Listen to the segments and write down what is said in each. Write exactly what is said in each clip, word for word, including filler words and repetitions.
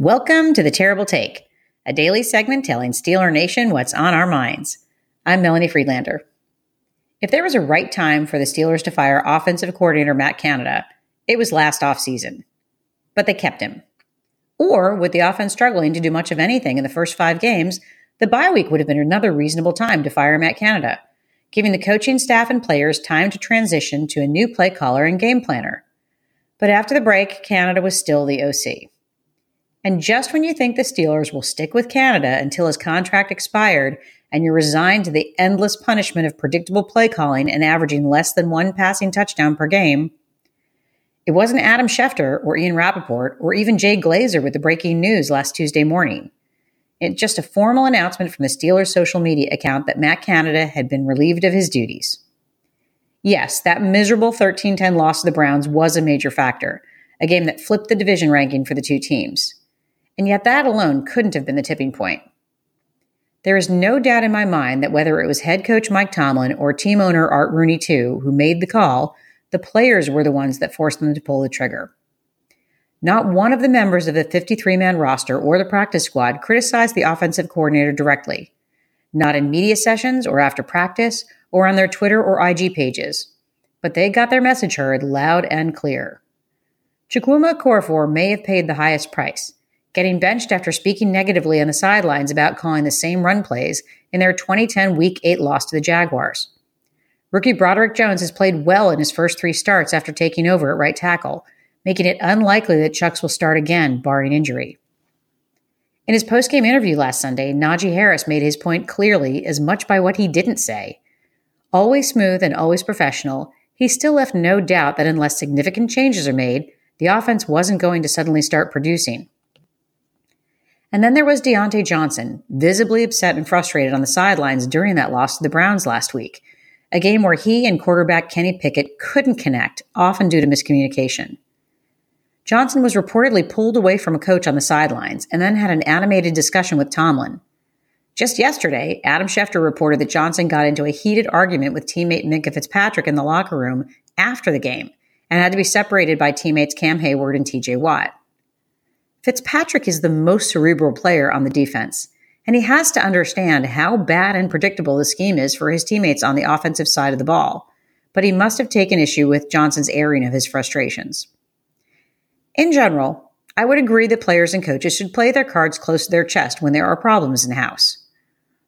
Welcome to The Terrible Take, a daily segment telling Steeler Nation what's on our minds. I'm Melanie Friedlander. If there was a right time for the Steelers to fire offensive coordinator Matt Canada, it was last offseason. But they kept him. Or, with the offense struggling to do much of anything in the first five games, the bye week would have been another reasonable time to fire Matt Canada, giving the coaching staff and players time to transition to a new play caller and game planner. But after the break, Canada was still the O C. And just when you think the Steelers will stick with Canada until his contract expired and you're resigned to the endless punishment of predictable play calling and averaging less than one passing touchdown per game, it wasn't Adam Schefter or Ian Rappaport or even Jay Glazer with the breaking news last Tuesday morning. It's just a formal announcement from the Steelers' social media account that Matt Canada had been relieved of his duties. Yes, that miserable thirteen ten loss to the Browns was a major factor, a game that flipped the division ranking for the two teams. And yet that alone couldn't have been the tipping point. There is no doubt in my mind that whether it was head coach Mike Tomlin or team owner Art Rooney the Second who made the call, the players were the ones that forced them to pull the trigger. Not one of the members of the fifty-three man roster or the practice squad criticized the offensive coordinator directly, not in media sessions or after practice or on their Twitter or I G pages, but they got their message heard loud and clear. Chukwuma Korfor may have paid the highest price, getting benched after speaking negatively on the sidelines about calling the same run plays in their twenty ten Week eight loss to the Jaguars. Rookie Broderick Jones has played well in his first three starts after taking over at right tackle, making it unlikely that Chucks will start again, barring injury. In his post-game interview last Sunday, Najee Harris made his point clearly as much by what he didn't say. Always smooth and always professional, he still left no doubt that unless significant changes are made, the offense wasn't going to suddenly start producing. And then there was Deontay Johnson, visibly upset and frustrated on the sidelines during that loss to the Browns last week, a game where he and quarterback Kenny Pickett couldn't connect, often due to miscommunication. Johnson was reportedly pulled away from a coach on the sidelines and then had an animated discussion with Tomlin. Just yesterday, Adam Schefter reported that Johnson got into a heated argument with teammate Minkah Fitzpatrick in the locker room after the game and had to be separated by teammates Cam Hayward and T J. Watt. Fitzpatrick is the most cerebral player on the defense, and he has to understand how bad and predictable the scheme is for his teammates on the offensive side of the ball, but he must have taken issue with Johnson's airing of his frustrations. In general, I would agree that players and coaches should play their cards close to their chest when there are problems in house.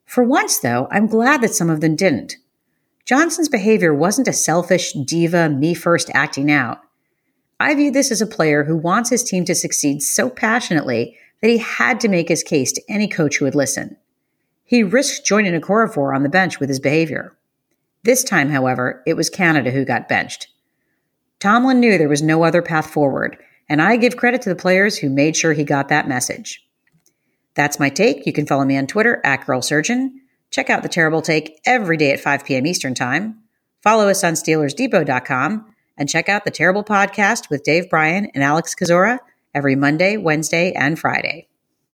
For once, though, I'm glad that some of them didn't. Johnson's behavior wasn't a selfish, diva, me-first acting out. I view this as a player who wants his team to succeed so passionately that he had to make his case to any coach who would listen. He risked joining Okorafor on the bench with his behavior. This time, however, it was Canada who got benched. Tomlin knew there was no other path forward, and I give credit to the players who made sure he got that message. That's my take. You can follow me on Twitter, at GirlSurgeon. Check out The Terrible Take every day at five p.m. Eastern Time. Follow us on Steelers Depot dot com. And check out The Terrible Podcast with Dave Bryan and Alex Kazora every Monday, Wednesday, and Friday.